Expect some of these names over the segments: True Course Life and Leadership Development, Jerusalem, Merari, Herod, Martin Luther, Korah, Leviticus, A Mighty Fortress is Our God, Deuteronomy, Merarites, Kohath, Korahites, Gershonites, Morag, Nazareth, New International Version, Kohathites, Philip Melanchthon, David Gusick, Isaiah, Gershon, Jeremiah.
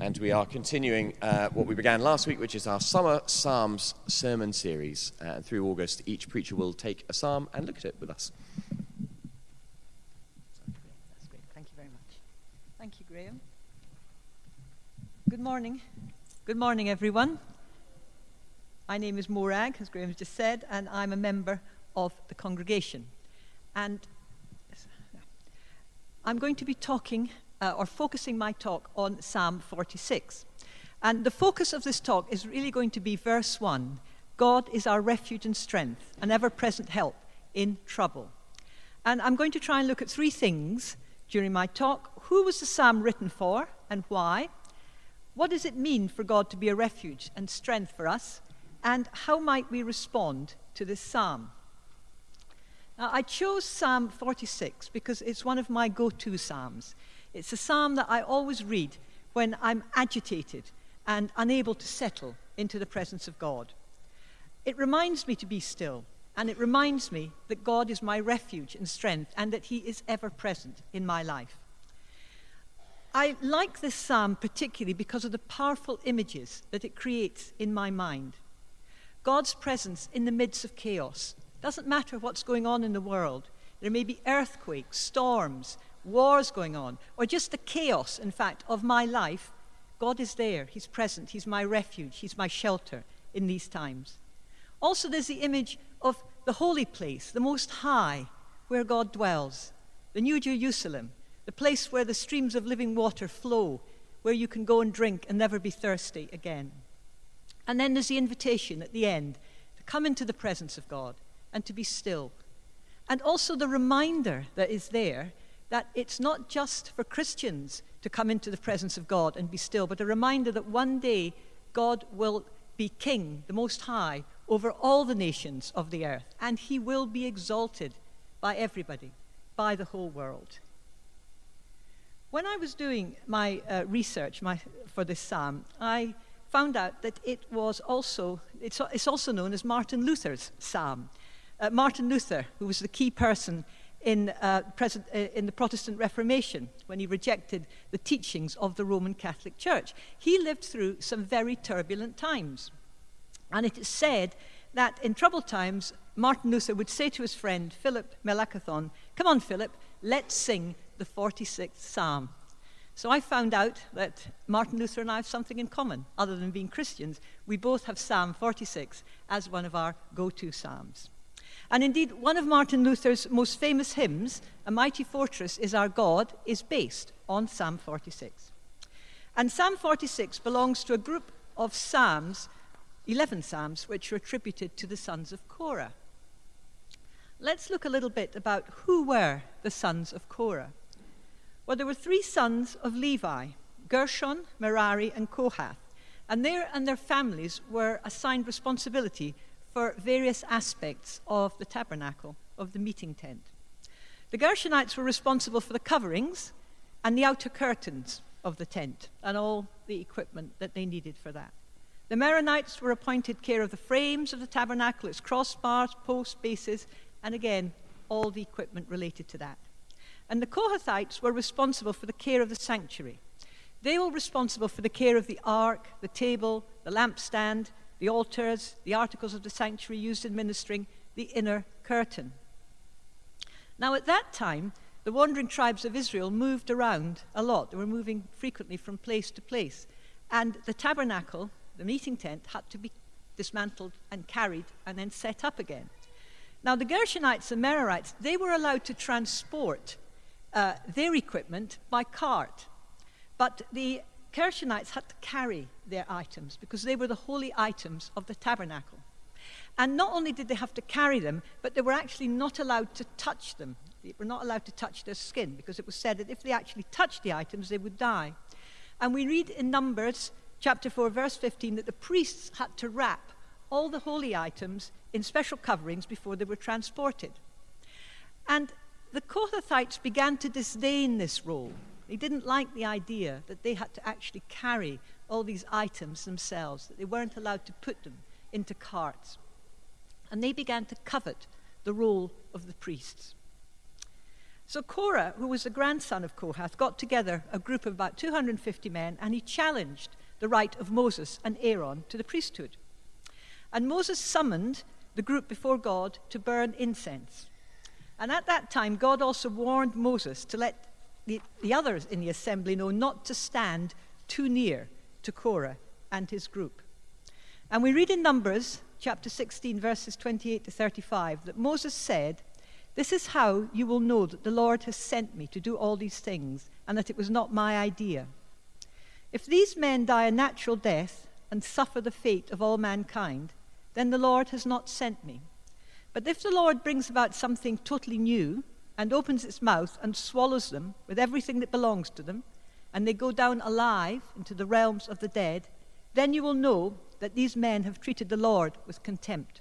And we are continuing what we began last week, which is our Summer Psalms sermon series. Through August, each preacher will take a psalm and look at it with us. That's great. Thank you very much. Thank you, Graham. Good morning. Good morning, everyone. My name is Morag, as Graham just said, and I'm a member of the congregation. And I'm going to be talking focusing my talk on Psalm 46. And the focus of this talk is really going to be verse 1. God is our refuge and strength, an ever-present help in trouble. And I'm going to try and look at three things during my talk. Who was the psalm written for and why? What does it mean for God to be a refuge and strength for us? And how might we respond to this psalm? Now, I chose Psalm 46 because it's one of my go-to psalms. It's a psalm that I always read when I'm agitated and unable to settle into the presence of God. It reminds me to be still, and it reminds me that God is my refuge and strength and that he is ever present in my life. I like this psalm particularly because of the powerful images that it creates in my mind. God's presence in the midst of chaos. Doesn't matter what's going on in the world. There may be earthquakes, storms, wars going on, or just the chaos, in fact, of my life. God is there, he's present, he's my refuge, he's my shelter in these times. Also, there's the image of the holy place, the Most High, where God dwells, the New Jerusalem, the place where the streams of living water flow, where you can go and drink and never be thirsty again. And then there's the invitation at the end to come into the presence of God and to be still. And also the reminder that is there that it's not just for Christians to come into the presence of God and be still, but a reminder that one day God will be King, the Most High, over all the nations of the earth, and he will be exalted by everybody, by the whole world. When I was doing my research for this psalm, I found out that it's also known as Martin Luther's psalm. Martin Luther, who was the key person in the Protestant Reformation, when he rejected the teachings of the Roman Catholic Church. He lived through some very turbulent times. And it is said that in troubled times, Martin Luther would say to his friend, Philip Melanchthon, "Come on, Philip, let's sing the 46th Psalm." So I found out that Martin Luther and I have something in common, other than being Christians. We both have Psalm 46 as one of our go-to psalms. And indeed, one of Martin Luther's most famous hymns, "A Mighty Fortress is Our God," is based on Psalm 46. And Psalm 46 belongs to a group of psalms, 11 psalms, which are attributed to the sons of Korah. Let's look a little bit about who were the sons of Korah. Well, there were three sons of Levi, Gershon, Merari, and Kohath. And their families were assigned responsibility for various aspects of the tabernacle, of the meeting tent. The Gershonites were responsible for the coverings and the outer curtains of the tent and all the equipment that they needed for that. The Merarites were appointed care of the frames of the tabernacle, its crossbars, posts, bases, and again, all the equipment related to that. And the Kohathites were responsible for the care of the sanctuary. They were responsible for the care of the ark, the table, the lampstand, the altars, the articles of the sanctuary used in ministering, the inner curtain. Now, at that time, the wandering tribes of Israel moved around a lot. They were moving frequently from place to place. And the tabernacle, the meeting tent, had to be dismantled and carried and then set up again. Now, the Gershonites and Merarites, they were allowed to transport their equipment by cart. But the Gershonites had to carry their items because they were the holy items of the tabernacle. And not only did they have to carry them, but they were actually not allowed to touch them. They were not allowed to touch their skin because it was said that if they actually touched the items, they would die. And we read in Numbers chapter 4, verse 15, that the priests had to wrap all the holy items in special coverings before they were transported. And the Kohathites began to disdain this role. They didn't like the idea that they had to actually carry all these items themselves, that they weren't allowed to put them into carts. And they began to covet the role of the priests. So Korah, who was the grandson of Kohath, got together a group of about 250 men, and he challenged the right of Moses and Aaron to the priesthood. And Moses summoned the group before God to burn incense. And at that time, God also warned Moses to let the others in the assembly know not to stand too near to Korah and his group. And we read in Numbers chapter 16, verses 28 to 35, that Moses said, "This is how you will know that the Lord has sent me to do all these things, and that it was not my idea. If these men die a natural death and suffer the fate of all mankind, then the Lord has not sent me. But if the Lord brings about something totally new and opens its mouth and swallows them with everything that belongs to them, and they go down alive into the realms of the dead, then you will know that these men have treated the Lord with contempt."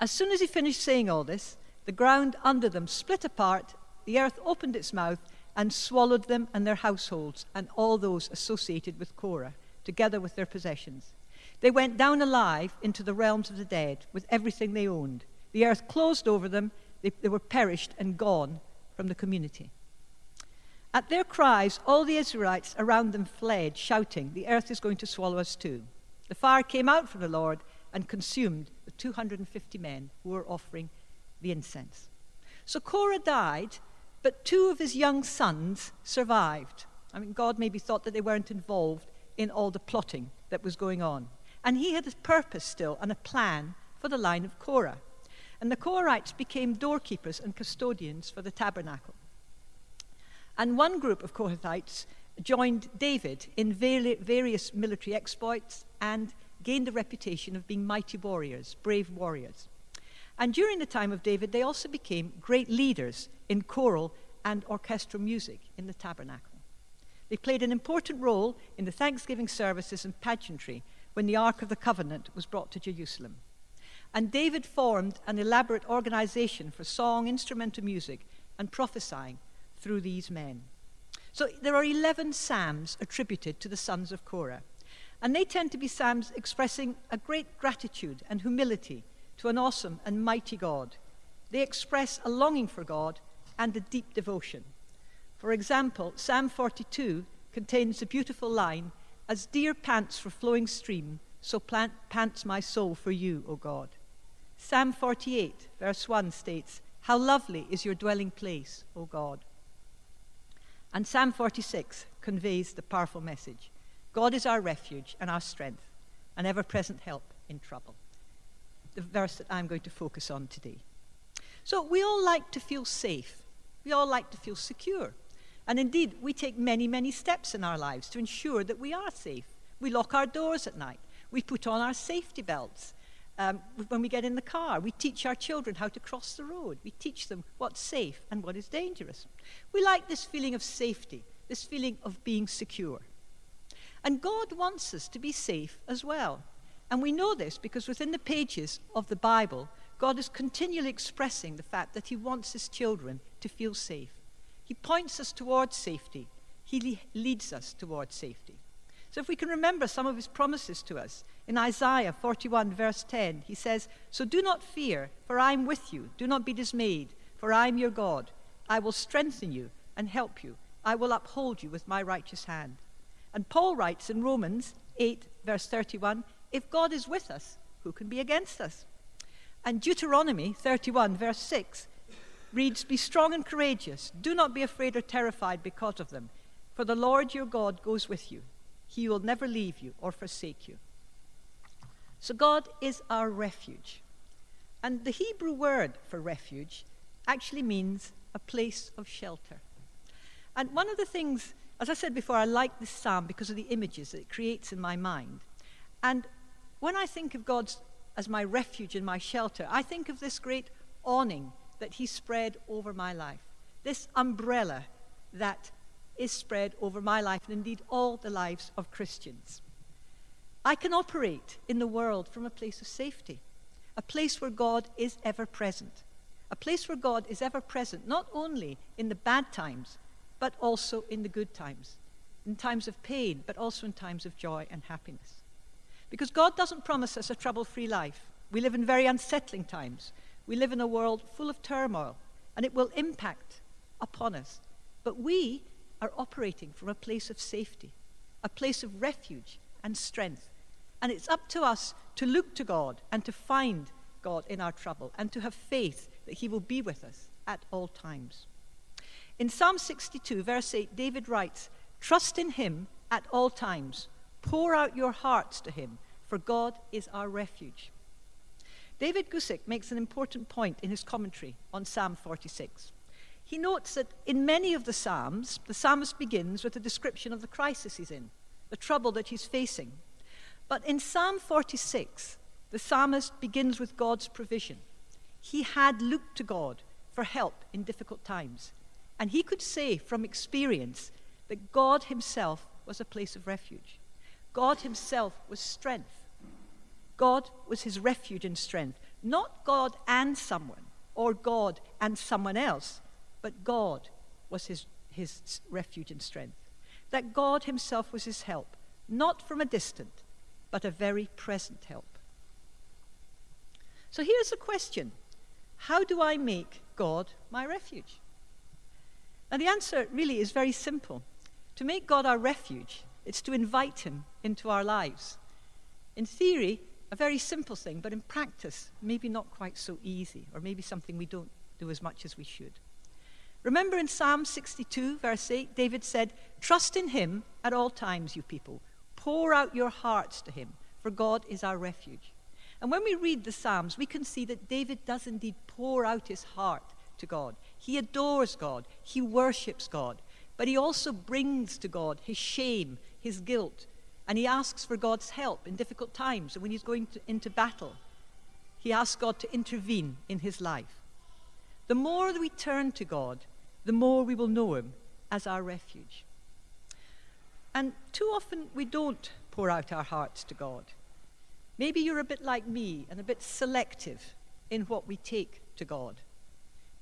As soon as he finished saying all this, the ground under them split apart, the earth opened its mouth and swallowed them and their households and all those associated with Korah, together with their possessions. They went down alive into the realms of the dead with everything they owned. The earth closed over them, they were perished and gone from the community. At their cries, all the Israelites around them fled, shouting, "The earth is going to swallow us too." The fire came out from the Lord and consumed the 250 men who were offering the incense. So Korah died, but two of his young sons survived. I mean, God maybe thought that they weren't involved in all the plotting that was going on. And he had a purpose still and a plan for the line of Korah. And the Korahites became doorkeepers and custodians for the tabernacle. And one group of Kohathites joined David in various military exploits and gained the reputation of being mighty warriors, brave warriors. And during the time of David, they also became great leaders in choral and orchestral music in the tabernacle. They played an important role in the Thanksgiving services and pageantry when the Ark of the Covenant was brought to Jerusalem. And David formed an elaborate organization for song, instrumental music, and prophesying through these men. So there are 11 psalms attributed to the sons of Korah. And they tend to be psalms expressing a great gratitude and humility to an awesome and mighty God. They express a longing for God and a deep devotion. For example, Psalm 42 contains the beautiful line, "As deer pants for flowing stream, so pants my soul for you, O God." Psalm 48, verse 1 states, "How lovely is your dwelling place, O God." And Psalm 46 conveys the powerful message, "God is our refuge and our strength, an ever-present help in trouble." The verse that I'm going to focus on today. So we all like to feel safe. We all like to feel secure. And indeed, we take many, many steps in our lives to ensure that we are safe. We lock our doors at night. We put on our safety belts when we get in the car. We teach our children how to cross the road. We teach them what's safe and what is dangerous. We like this feeling of safety, this feeling of being secure. And God wants us to be safe as well. And we know this because within the pages of the Bible, God is continually expressing the fact that he wants his children to feel safe. He points us towards safety. He leads us towards safety. So if we can remember some of his promises to us, in Isaiah 41 verse 10, he says, "So do not fear, for I am with you. Do not be dismayed, for I am your God. I will strengthen you and help you. I will uphold you with my righteous hand." And Paul writes in Romans 8, verse 31, "If God is with us, who can be against us?" And Deuteronomy 31, verse 6, reads, "Be strong and courageous. Do not be afraid or terrified because of them. For the Lord your God goes with you. He will never leave you or forsake you." So God is our refuge. And the Hebrew word for refuge actually means a place of shelter. And one of the things, as I said before, I like this psalm because of the images that it creates in my mind. And when I think of God as my refuge and my shelter, I think of this great awning that he spread over my life, this umbrella that is spread over my life and indeed all the lives of Christians. I can operate in the world from a place of safety, a place where God is ever present, a place where God is ever present, not only in the bad times, but also in the good times, in times of pain, but also in times of joy and happiness. Because God doesn't promise us a trouble-free life. We live in very unsettling times. We live in a world full of turmoil, and it will impact upon us. But we are operating from a place of safety, a place of refuge and strength. And it's up to us to look to God and to find God in our trouble and to have faith that he will be with us at all times. In Psalm 62, verse 8, David writes, "Trust in him at all times. Pour out your hearts to him, for God is our refuge." David Gusick makes an important point in his commentary on Psalm 46. He notes that in many of the Psalms, the psalmist begins with a description of the crisis he's in, the trouble that he's facing. But in Psalm 46, the psalmist begins with God's provision. He had looked to God for help in difficult times, and he could say from experience that God himself was a place of refuge. God himself was strength. God was his refuge and strength. Not God and someone, or God and someone else, but God was his refuge and strength. That God himself was his help, not from a distant, but a very present help. So here's the question. How do I make God my refuge? Now the answer really is very simple. To make God our refuge, it's to invite him into our lives. In theory, a very simple thing, but in practice, maybe not quite so easy, or maybe something we don't do as much as we should. Remember in Psalm 62, verse 8, David said, "Trust in him at all times, you people. Pour out your hearts to him, for God is our refuge." And when we read the Psalms, we can see that David does indeed pour out his heart to God. He adores God. He worships God. But he also brings to God his shame, his guilt, and he asks for God's help in difficult times. And when he's going into battle, he asks God to intervene in his life. The more that we turn to God, the more we will know him as our refuge. And too often we don't pour out our hearts to God. Maybe you're a bit like me and a bit selective in what we take to God.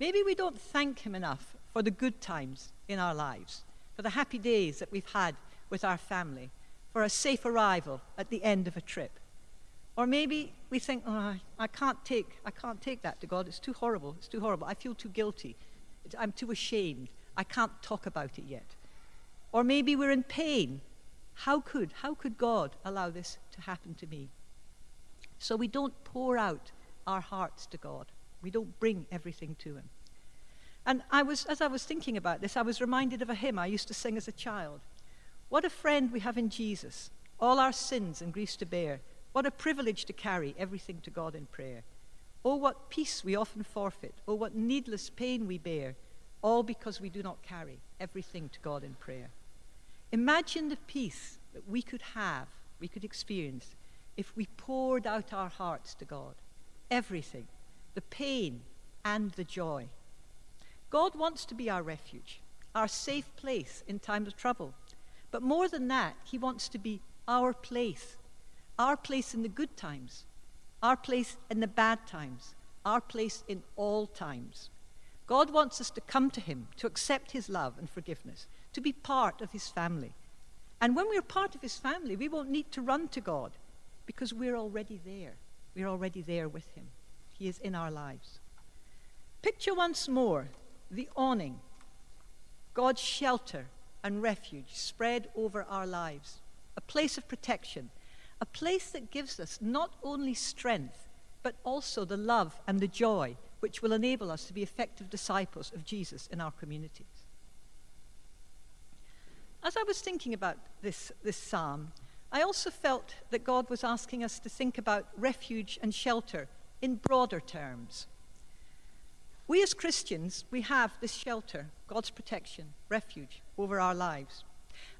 Maybe we don't thank him enough for the good times in our lives, for the happy days that we've had with our family, for a safe arrival at the end of a trip. Or maybe we think, "Oh, I can't take that to God. It's too horrible. It's too horrible. I feel too guilty. I'm too ashamed. I can't talk about it yet." Or maybe we're in pain. How could God allow this to happen to me? So we don't pour out our hearts to God. We don't bring everything to him. And as I was thinking about this, I was reminded of a hymn I used to sing as a child. "What a friend we have in Jesus, all our sins and griefs to bear. What a privilege to carry everything to God in prayer. Oh, what peace we often forfeit. Oh, what needless pain we bear, all because we do not carry everything to God in prayer." Imagine the peace that we could experience, if we poured out our hearts to God. Everything, the pain and the joy. God wants to be our refuge, our safe place in times of trouble. But more than that, he wants to be our place in the good times, our place in the bad times, our place in all times. God wants us to come to him, to accept his love and forgiveness, to be part of his family. And when we're part of his family, we won't need to run to God because we're already there. We're already there with him. He is in our lives. Picture once more the awning, God's shelter and refuge spread over our lives, a place of protection, a place that gives us not only strength, but also the love and the joy which will enable us to be effective disciples of Jesus in our communities. As I was thinking about this psalm, I also felt that God was asking us to think about refuge and shelter in broader terms. We as Christians, we have this shelter, God's protection, refuge over our lives.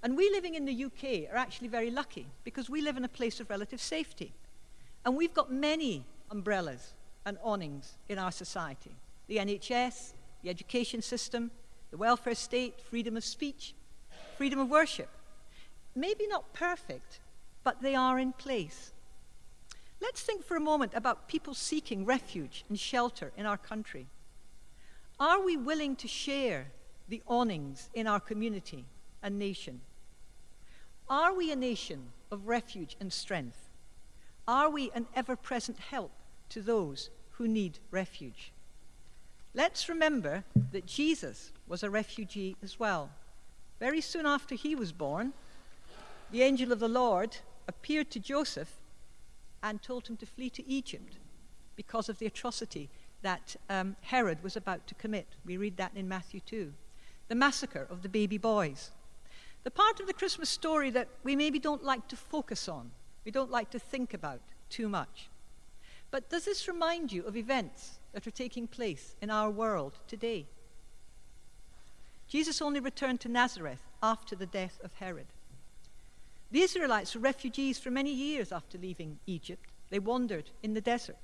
And we living in the UK are actually very lucky because we live in a place of relative safety. And we've got many umbrellas and awnings in our society. The NHS, the education system, the welfare state, freedom of speech, freedom of worship. Maybe not perfect, but they are in place. Let's think for a moment about people seeking refuge and shelter in our country. Are we willing to share the awnings in our community and nation? Are we a nation of refuge and strength? Are we an ever-present help to those who need refuge? Let's remember that Jesus was a refugee as well. Very soon after he was born, the angel of the Lord appeared to Joseph and told him to flee to Egypt because of the atrocity that Herod was about to commit. We read that in Matthew 2. The massacre of the baby boys. The part of the Christmas story that we maybe don't like to focus on, we don't like to think about too much. But does this remind you of events that are taking place in our world today? Jesus only returned to Nazareth after the death of Herod. The Israelites were refugees for many years after leaving Egypt. They wandered in the desert.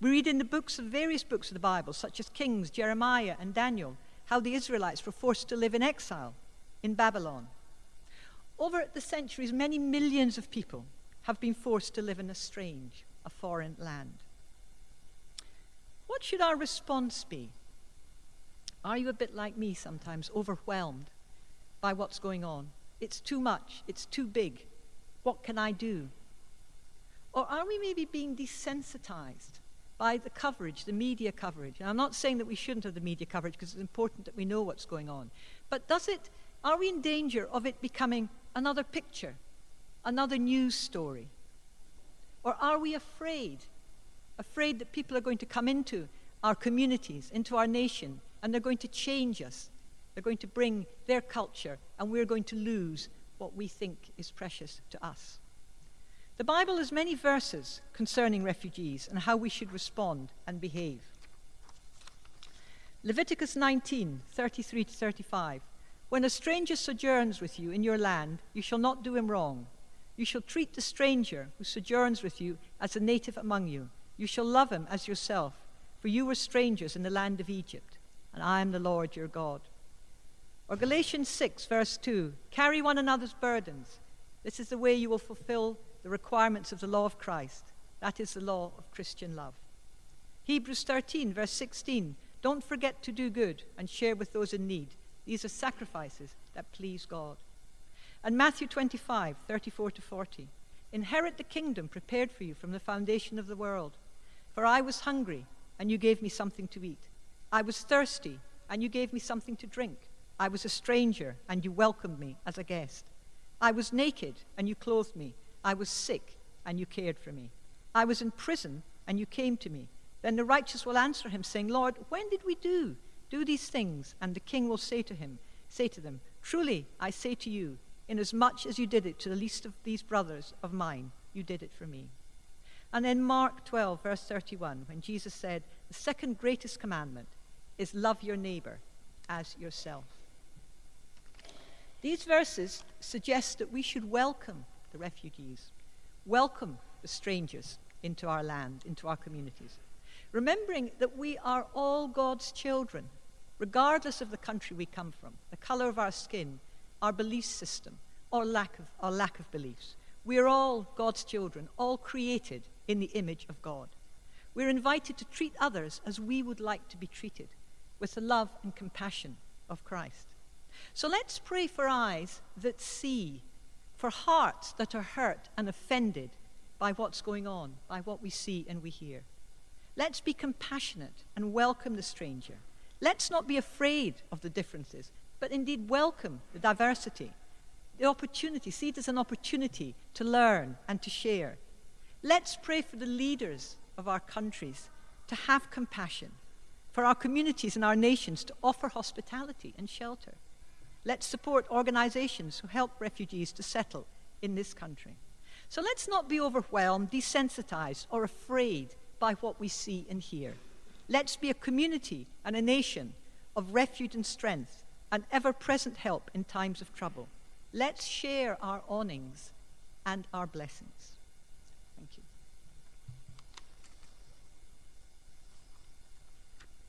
We read in the books of various books of the Bible, such as Kings, Jeremiah, and Daniel, how the Israelites were forced to live in exile in Babylon. Over the centuries, many millions of people have been forced to live in a foreign land. What should our response be? Are you a bit like me sometimes, overwhelmed by what's going on? It's too much, it's too big, what can I do? Or are we maybe being desensitized by the coverage, the media coverage? And I'm not saying that we shouldn't have the media coverage because it's important that we know what's going on. But are we in danger of it becoming another picture, another news story? Or are we afraid that people are going to come into our communities, into our nation, and they're going to change us? They're going to bring their culture, and we're going to lose what we think is precious to us. The Bible has many verses concerning refugees and how we should respond and behave. Leviticus 19:33-35. When a stranger sojourns with you in your land, you shall not do him wrong. You shall treat the stranger who sojourns with you as a native among you. You shall love him as yourself, for you were strangers in the land of Egypt, and I am the Lord your God. Or Galatians 6:2, carry one another's burdens. This is the way you will fulfill the requirements of the law of Christ. That is the law of Christian love. Hebrews 13:16, don't forget to do good and share with those in need. These are sacrifices that please God. And Matthew 25:34-40, inherit the kingdom prepared for you from the foundation of the world. For I was hungry, and you gave me something to eat. I was thirsty, and you gave me something to drink. I was a stranger, and you welcomed me as a guest. I was naked, and you clothed me. I was sick, and you cared for me. I was in prison, and you came to me. Then the righteous will answer him, saying, Lord, when did we do these things? And the king will say to them, truly, I say to you, inasmuch as you did it to the least of these brothers of mine, you did it for me. And then Mark 12:31, when Jesus said, the second greatest commandment is love your neighbor as yourself. These verses suggest that we should welcome the refugees, welcome the strangers into our land, into our communities, remembering that we are all God's children, regardless of the country we come from, the color of our skin, our belief system, or lack of beliefs. We are all God's children, all created in the image of God. We're invited to treat others as we would like to be treated, with the love and compassion of Christ. So let's pray for eyes that see, for hearts that are hurt and offended by what's going on, by what we see and we hear. Let's be compassionate and welcome the stranger. Let's not be afraid of the differences, but indeed welcome the diversity, the opportunity. See it as an opportunity to learn and to share. Let's pray for the leaders of our countries to have compassion, for our communities and our nations to offer hospitality and shelter. Let's support organizations who help refugees to settle in this country. So let's not be overwhelmed, desensitized, or afraid by what we see and hear. Let's be a community and a nation of refuge and strength, an ever-present help in times of trouble. Let's share our awnings and our blessings. Thank you.